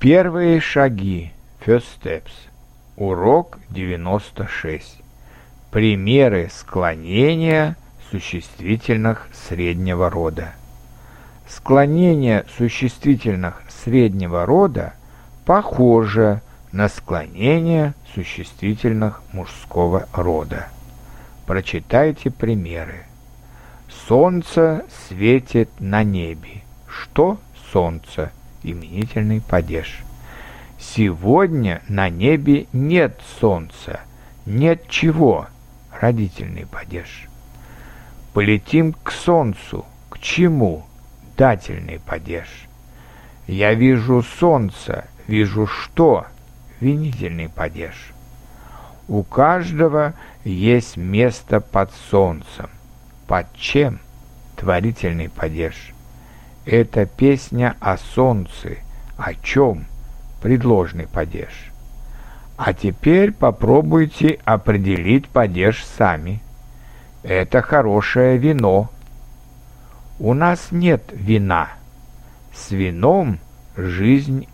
Первые шаги, First Steps, урок 96. Примеры склонения существительных среднего рода. Склонение существительных среднего рода похоже на склонение существительных мужского рода. Прочитайте примеры. Солнце светит на небе. Что солнце? Именительный падеж. Сегодня на небе нет солнца. Нет чего? Родительный падеж. Полетим к солнцу. К чему? Дательный падеж. Я вижу солнце. Вижу что? Винительный падеж. У каждого есть место под солнцем. Под чем? Творительный падеж. Это песня о солнце, о чем? Предложный падеж. А теперь попробуйте определить падеж сами. Это хорошее вино. У нас нет вина. С вином жизнь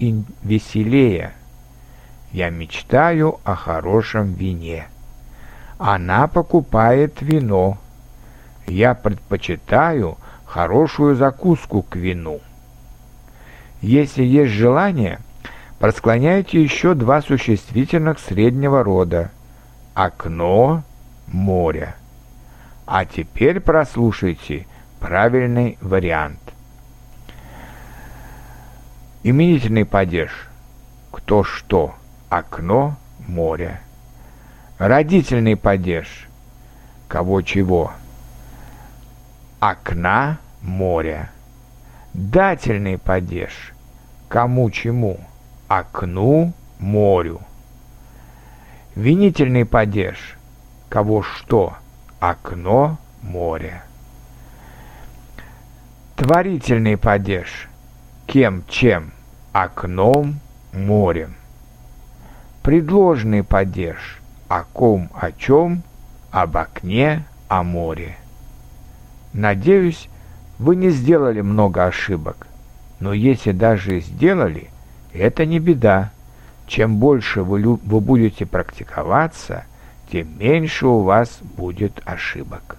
веселее. Я мечтаю о хорошем вине. Она покупает вино. Я предпочитаю хорошую закуску к вину. Если есть желание, просклоняйте еще два существительных среднего рода. Окно, море. А теперь прослушайте правильный вариант. Именительный падеж. Кто что? Окно, море. Родительный падеж. Кого чего? Окна, море. Дательный падеж. Кому чему? Окну, морю. Винительный падеж. Кого что? Окно, море. Творительный падеж. Кем чем? Окном, морем. Предложный падеж. О ком, о чем? Об окне, о море. Надеюсь, вы не сделали много ошибок, но если даже и сделали, это не беда. Чем больше вы будете практиковаться, тем меньше у вас будет ошибок.